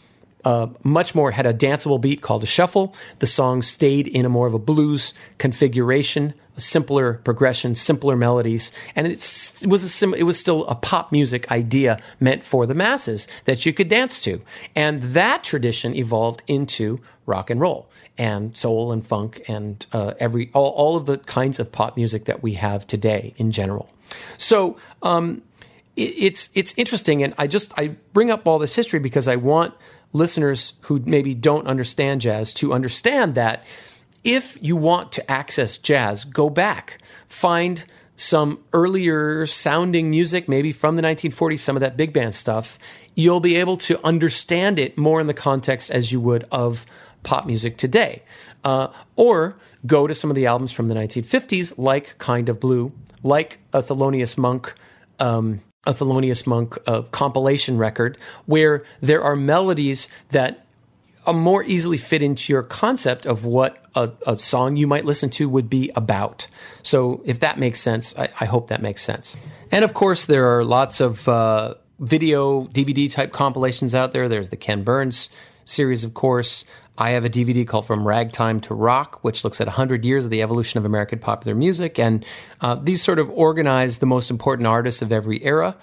much more, had a danceable beat called a shuffle. The song stayed in a more of a blues configuration, a simpler progression, simpler melodies, and it was still a pop music idea meant for the masses that you could dance to. And that tradition evolved into rock and roll and soul and funk and all of the kinds of pop music that we have today in general. So it's interesting, and I bring up all this history because I want listeners who maybe don't understand jazz to understand that if you want to access jazz, go back, find some earlier sounding music, maybe from the 1940s, some of that big band stuff. You'll be able to understand it more in the context as you would of pop music today. Or go to some of the albums from the 1950s, like Kind of Blue, like a Thelonious Monk compilation record, where there are melodies that more easily fit into your concept of what a song you might listen to would be about. So if that makes sense, I hope that makes sense. And of course, there are lots of video DVD type compilations out there. There's the Ken Burns series, of course. I have a DVD called From Ragtime to Rock, which looks at 100 years of the evolution of American popular music. And these sort of organize the most important artists of every era.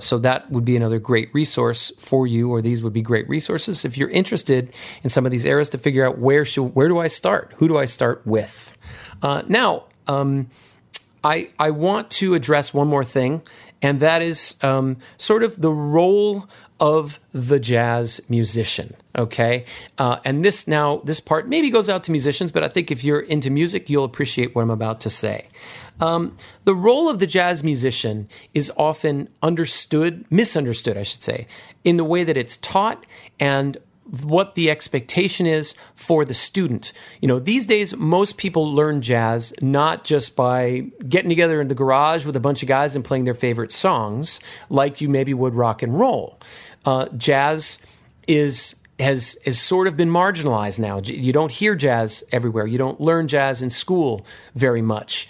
So that would be another great resource for you, or these would be great resources if you're interested in some of these eras to figure out where do I start? Who do I start with? Now, I want to address one more thing, and that is sort of the role of the jazz musician, okay? And this part maybe goes out to musicians, but I think if you're into music, you'll appreciate what I'm about to say. The role of the jazz musician is often misunderstood, I should say, in the way that it's taught and what the expectation is for the student. You know, these days, most people learn jazz not just by getting together in the garage with a bunch of guys and playing their favorite songs, like you maybe would rock and roll. Jazz has sort of been marginalized now. You don't hear jazz everywhere. You don't learn jazz in school very much.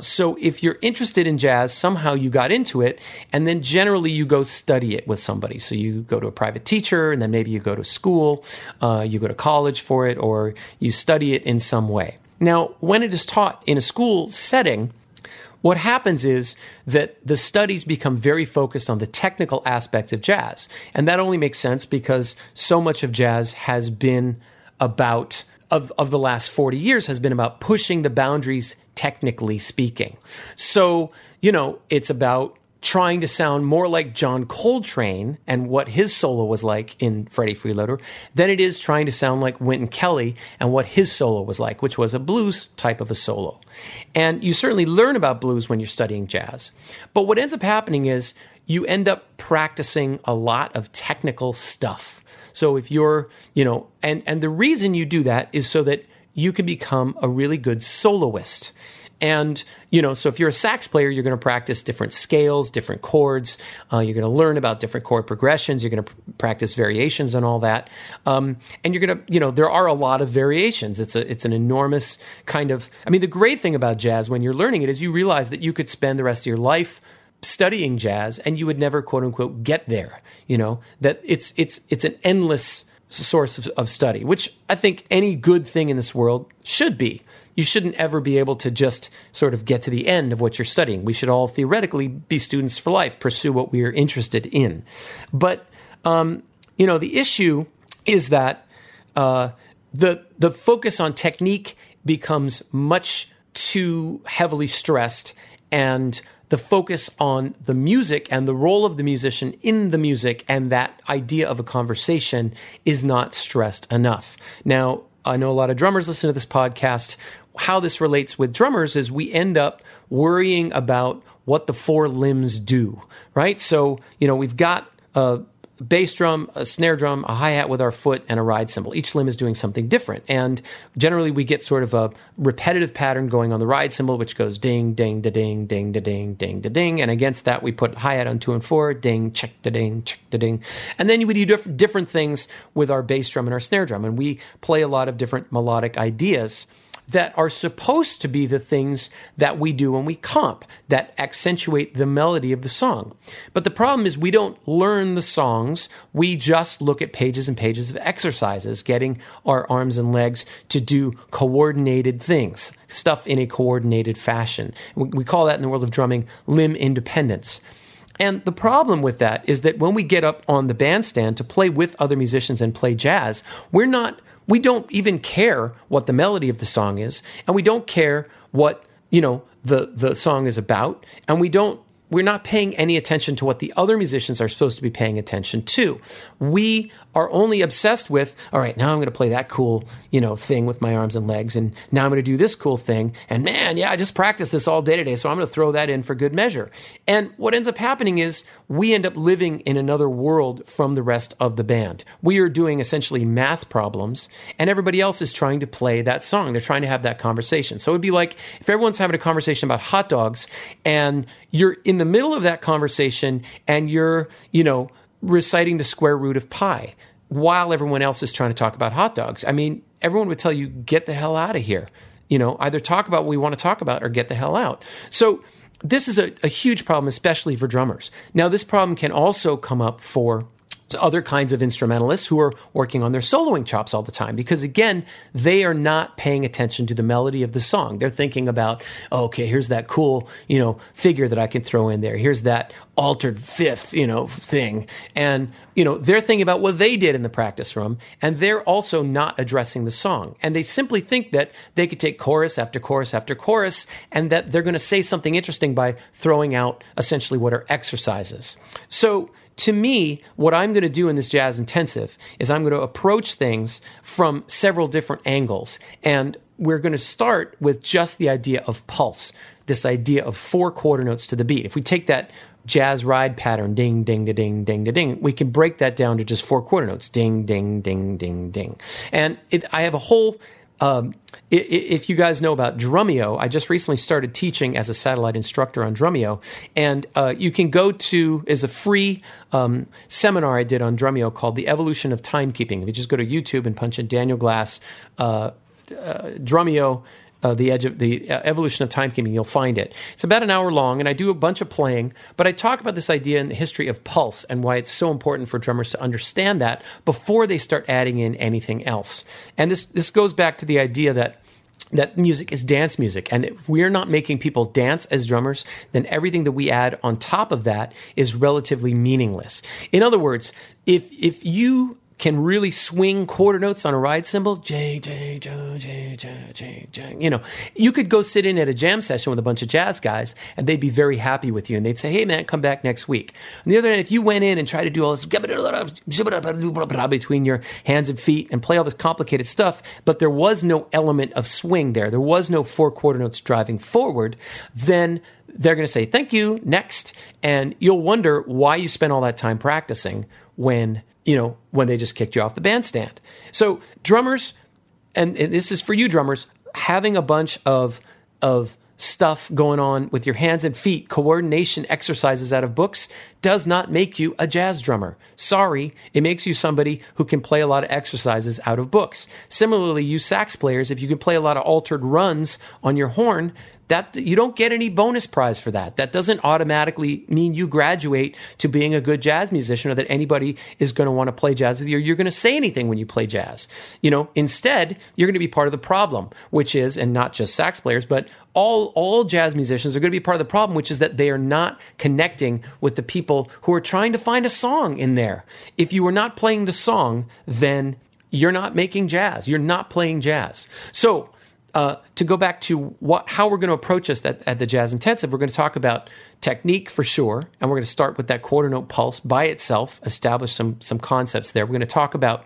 So if you're interested in jazz, somehow you got into it, and then generally you go study it with somebody. So you go to a private teacher, and then maybe you go to school, you go to college for it, or you study it in some way. Now, when it is taught in a school setting, what happens is that the studies become very focused on the technical aspects of jazz. And that only makes sense because so much of jazz has been about, of the last 40 years, has been about pushing the boundaries, technically speaking. So, you know, it's about trying to sound more like John Coltrane and what his solo was like in Freddie Freeloader than it is trying to sound like Wynton Kelly and what his solo was like, which was a blues type of a solo. And you certainly learn about blues when you're studying jazz. But what ends up happening is you end up practicing a lot of technical stuff. So if you're, and the reason you do that is so that you can become a really good soloist. And, so if you're a sax player, you're going to practice different scales, different chords. You're going to learn about different chord progressions. You're going to practice variations and all that. And you're going to, there are a lot of variations. It's an enormous kind of, the great thing about jazz when you're learning it is you realize that you could spend the rest of your life studying jazz and you would never, quote unquote, get there. That it's an endless source of study, which I think any good thing in this world should be. You shouldn't ever be able to just sort of get to the end of what you're studying. We should all theoretically be students for life, pursue what we are interested in. But, the issue is that the focus on technique becomes much too heavily stressed, and the focus on the music and the role of the musician in the music and that idea of a conversation is not stressed enough. Now, I know a lot of drummers listen to this podcast. How this relates with drummers is we end up worrying about what the four limbs do, right? So, we've got a bass drum, a snare drum, a hi-hat with our foot, and a ride cymbal. Each limb is doing something different. And generally, we get sort of a repetitive pattern going on the ride cymbal, which goes ding, ding, da ding, ding, da ding, ding, da ding. And against that, we put hi-hat on 2 and 4, ding, check, da ding, check, da ding. And then we do different things with our bass drum and our snare drum. And we play a lot of different melodic ideas that are supposed to be the things that we do when we comp, that accentuate the melody of the song. But the problem is we don't learn the songs. We just look at pages and pages of exercises, getting our arms and legs to do coordinated things, stuff in a coordinated fashion. We call that in the world of drumming limb independence. And the problem with that is that when we get up on the bandstand to play with other musicians and play jazz, we don't even care what the melody of the song is, and we don't care what, the song is about, and we're not paying any attention to what the other musicians are supposed to be paying attention to. We are only obsessed with, all right, now I'm going to play that cool, thing with my arms and legs, and now I'm going to do this cool thing, and man, yeah, I just practiced this all day today, so I'm going to throw that in for good measure. And what ends up happening is we end up living in another world from the rest of the band. We are doing essentially math problems, and everybody else is trying to play that song. They're trying to have that conversation. So it would be like if everyone's having a conversation about hot dogs, and you're in the middle of that conversation and you're, reciting the square root of pi while everyone else is trying to talk about hot dogs. Everyone would tell you, get the hell out of here. Either talk about what we want to talk about or get the hell out. So this is a huge problem, especially for drummers. Now, this problem can also come up for other kinds of instrumentalists who are working on their soloing chops all the time, because again, they are not paying attention to the melody of the song. They're thinking about, here's that cool, figure that I can throw in there. Here's that altered fifth, thing. And, they're thinking about what they did in the practice room, and they're also not addressing the song. And they simply think that they could take chorus after chorus after chorus, and that they're going to say something interesting by throwing out essentially what are exercises. So, to me, what I'm going to do in this jazz intensive is I'm going to approach things from several different angles. And we're going to start with just the idea of pulse, this idea of 4 quarter notes to the beat. If we take that jazz ride pattern, ding, ding, da, ding, ding, da, ding, we can break that down to just 4 quarter notes, ding, ding, ding, ding, ding. And I have a whole... if you guys know about Drumeo, I just recently started teaching as a satellite instructor on Drumeo, and you can go to, is a free seminar I did on Drumeo called The Evolution of Timekeeping. If you just go to YouTube and punch in Daniel Glass, Drumeo, Evolution of Timekeeping, you'll find it. It's about an hour long, and I do a bunch of playing, but I talk about this idea in the history of pulse and why it's so important for drummers to understand that before they start adding in anything else. And this goes back to the idea that music is dance music. And if we're not making people dance as drummers, then everything that we add on top of that is relatively meaningless. In other words, if you can really swing quarter notes on a ride cymbal, you know, you could go sit in at a jam session with a bunch of jazz guys and they'd be very happy with you. And they'd say, hey man, come back next week. On the other hand, if you went in and tried to do all this between your hands and feet and play all this complicated stuff, but there was no element of swing there, there was no four quarter notes driving forward, then they're going to say, thank you, next. And you'll wonder why you spent all that time practicing when, you know, when they just kicked you off the bandstand. So drummers, and this is for you drummers, having a bunch of stuff going on with your hands and feet, coordination exercises out of books, does not make you a jazz drummer. Sorry, it makes you somebody who can play a lot of exercises out of books. Similarly, you sax players, if you can play a lot of altered runs on your horn, that you don't get any bonus prize for that. That doesn't automatically mean you graduate to being a good jazz musician or that anybody is going to want to play jazz with you or you're going to say anything when you play jazz. You know, instead, you're going to be part of the problem, which is, and not just sax players, but all jazz musicians are going to be part of the problem, which is that they are not connecting with the people who are trying to find a song in there. If you were not playing the song, then you're not making jazz. You're not playing jazz. So, to go back to how we're going to approach this at the Jazz Intensive, we're going to talk about technique for sure, and we're going to start with that quarter note pulse by itself, establish some concepts there. We're going to talk about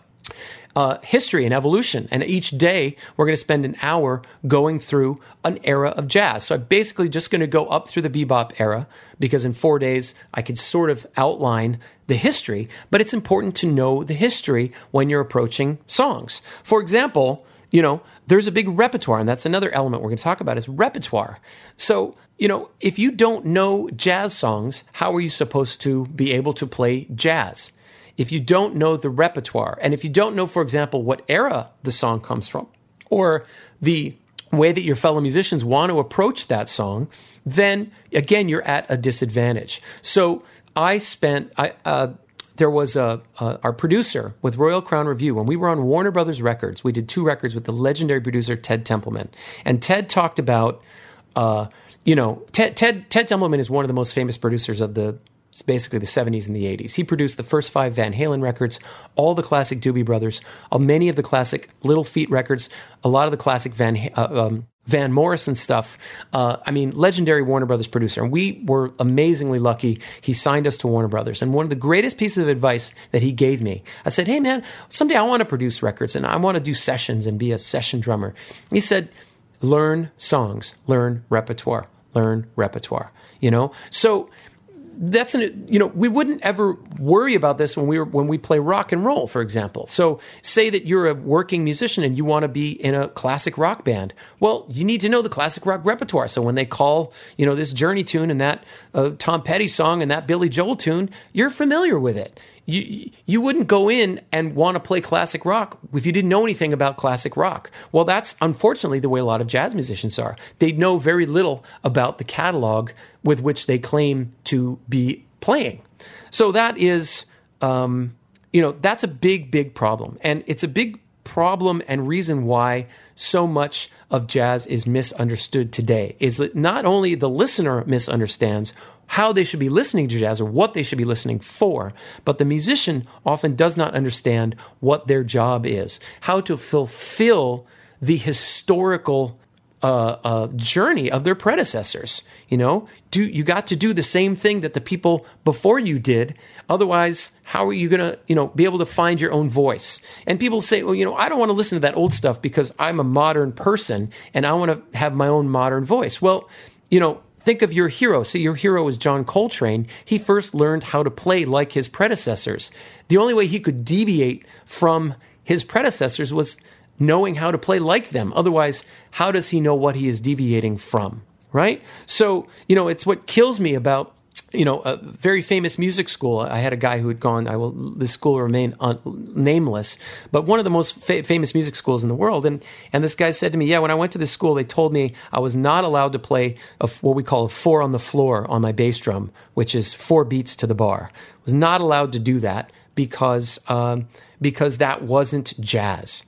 history and evolution, and each day we're going to spend an hour going through an era of jazz. So I'm basically just going to go up through the bebop era, because in 4 days I could sort of outline the history, but it's important to know the history when you're approaching songs. For example, you know, there's a big repertoire, and that's another element we're going to talk about is repertoire. So, you know, if you don't know jazz songs, how are you supposed to be able to play jazz? If you don't know the repertoire, and if you don't know, for example, what era the song comes from, or the way that your fellow musicians want to approach that song, then, again, you're at a disadvantage. So there was our producer with Royal Crown Review. When we were on Warner Brothers Records, we did 2 records with the legendary producer Ted Templeman. And Ted talked about, Ted Templeman is one of the most famous producers of basically the 70s and the 80s. He produced the first 5 Van Halen records, all the classic Doobie Brothers, many of the classic Little Feat records, a lot of the classic Van Morrison stuff. Legendary Warner Brothers producer. And we were amazingly lucky he signed us to Warner Brothers. And one of the greatest pieces of advice that he gave me, I said, hey man, someday I want to produce records and I want to do sessions and be a session drummer. He said, learn songs, learn repertoire, you know? So that's we wouldn't ever worry about this when we play rock and roll, for example. So say that you're a working musician and you want to be in a classic rock band. Well, you need to know the classic rock repertoire. So when they call, this Journey tune and that Tom Petty song and that Billy Joel tune, you're familiar with it. You wouldn't go in and want to play classic rock if you didn't know anything about classic rock. Well, that's unfortunately the way a lot of jazz musicians are. They know very little about the catalog with which they claim to be playing. So that is, that's a big, big problem. And it's a big problem and reason why so much of jazz is misunderstood today, is that not only the listener misunderstands how they should be listening to jazz or what they should be listening for, but the musician often does not understand what their job is, how to fulfill the historical journey of their predecessors. You got to do the same thing that the people before you did. Otherwise, how are you going to, be able to find your own voice? And people say, well, I don't want to listen to that old stuff because I'm a modern person and I want to have my own modern voice. Well, think of your hero. See, your hero is John Coltrane. He first learned how to play like his predecessors. The only way he could deviate from his predecessors was knowing how to play like them. Otherwise, how does he know what he is deviating from, right? So, it's what kills me about, a very famous music school. I had a guy who had gone, this school will remain nameless, but one of the most famous music schools in the world. And this guy said to me, yeah, when I went to this school, they told me I was not allowed to play what we call a 4 on the floor on my bass drum, which is 4 beats to the bar. I was not allowed to do that because that wasn't jazz,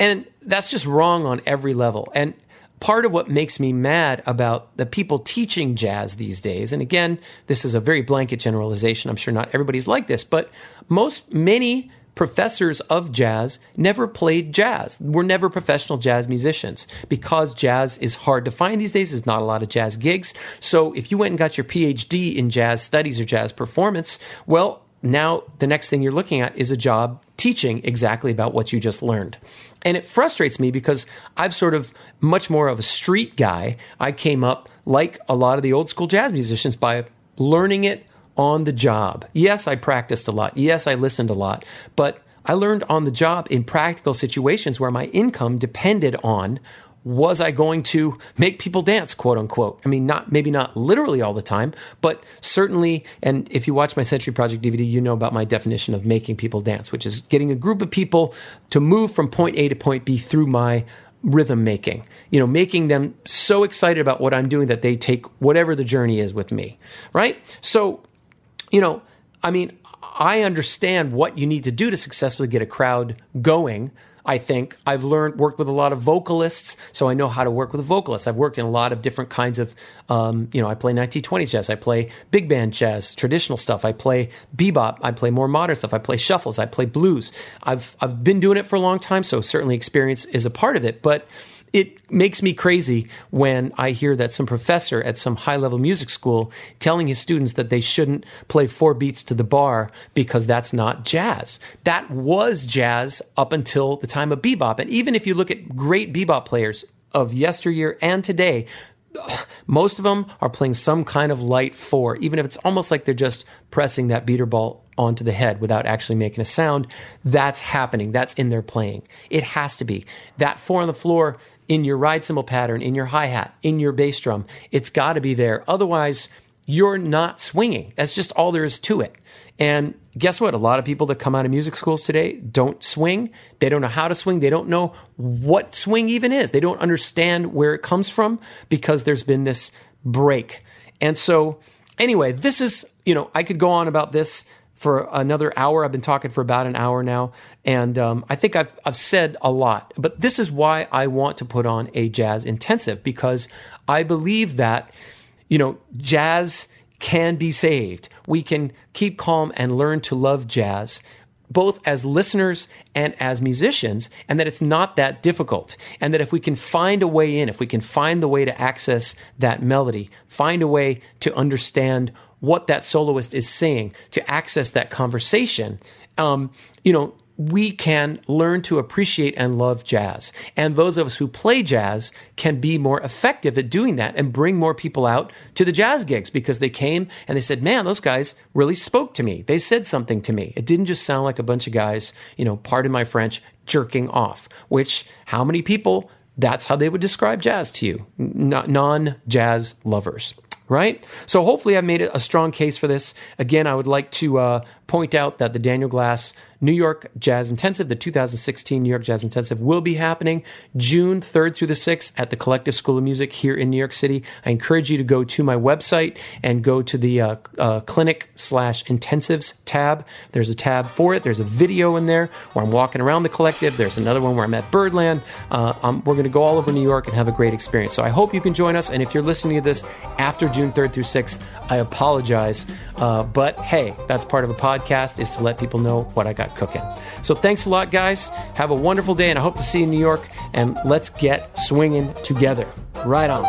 and that's just wrong on every level. And part of what makes me mad about the people teaching jazz these days, and again, this is a very blanket generalization, I'm sure not everybody's like this, but many professors of jazz never played jazz. We're never professional jazz musicians because jazz is hard to find these days. There's not a lot of jazz gigs. So if you went and got your PhD in jazz studies or jazz performance, well, now the next thing you're looking at is a job teaching exactly about what you just learned. And it frustrates me because I've sort of much more of a street guy. I came up like a lot of the old school jazz musicians by learning it on the job. Yes, I practiced a lot. Yes, I listened a lot. But I learned on the job in practical situations where my income depended on, was I going to make people dance, quote unquote. I mean, maybe not literally all the time, but certainly, and if you watch my Century Project DVD, you know about my definition of making people dance, which is getting a group of people to move from point A to point B through my rhythm making, making them so excited about what I'm doing that they take whatever the journey is with me, right? So, I understand what you need to do to successfully get a crowd going. I think I've worked with a lot of vocalists, so I know how to work with vocalists. I've worked in a lot of different kinds of, I play 1920s jazz, I play big band jazz, traditional stuff, I play bebop, I play more modern stuff, I play shuffles, I play blues. I've been doing it for a long time, so certainly experience is a part of it, but it makes me crazy when I hear that some professor at some high-level music school telling his students that they shouldn't play 4 beats to the bar because that's not jazz. That was jazz up until the time of bebop. And even if you look at great bebop players of yesteryear and today, most of them are playing some kind of light 4, even if it's almost like they're just pressing that beater ball onto the head without actually making a sound. That's happening. That's in their playing. It has to be. That 4 on the floor in your ride cymbal pattern, in your hi-hat, in your bass drum, it's got to be there. Otherwise, you're not swinging. That's just all there is to it. And guess what? A lot of people that come out of music schools today don't swing. They don't know how to swing. They don't know what swing even is. They don't understand where it comes from because there's been this break. And so, anyway, this is, I could go on about this for another hour. I've been talking for about an hour now, and I think I've said a lot. But this is why I want to put on a jazz intensive, because I believe that, jazz can be saved. We can keep calm and learn to love jazz, both as listeners and as musicians, and that it's not that difficult. And that if we can find a way in, if we can find the way to access that melody, find a way to understand what that soloist is saying, to access that conversation, we can learn to appreciate and love jazz. And those of us who play jazz can be more effective at doing that and bring more people out to the jazz gigs because they came and they said, man, those guys really spoke to me. They said something to me. It didn't just sound like a bunch of guys, pardon my French, jerking off, which how many people, that's how they would describe jazz to you, non-jazz lovers. Right? So hopefully I've made a strong case for this. Again, I would like to point out that the Daniel Glass New York Jazz Intensive, the 2016 New York Jazz Intensive, will be happening June 3rd through the 6th at the Collective School of Music here in New York City. I encourage you to go to my website and go to the clinic/intensives tab. There's a tab for it. There's a video in there where I'm walking around the Collective. There's another one where I'm at Birdland. We're going to go all over New York and have a great experience. So I hope you can join us. And if you're listening to this after June 3rd through 6th, I apologize. But hey, that's part of a podcast, is to let people know what I got cooking. So thanks a lot, guys. Have a wonderful day, and I hope to see you in New York, and let's get swinging together. Right on.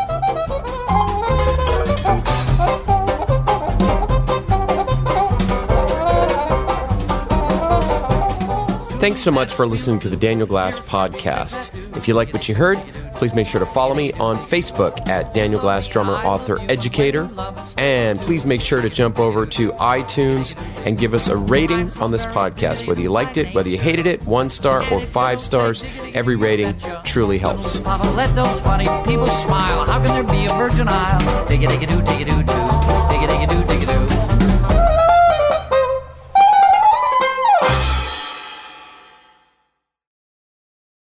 Thanks so much for listening to the Daniel Glass Podcast. If you like what you heard, please make sure to follow me on Facebook at Daniel Glass Drummer Author Educator. And please make sure to jump over to iTunes and give us a rating on this podcast. Whether you liked it, whether you hated it, 1 star or 5 stars, every rating truly helps. Let those funny people smile. How can there be a virgin isle? Dig-a-dig-a-doo, dig-a-doo-doo. Dig-a-dig-a-doo, dig-a-doo.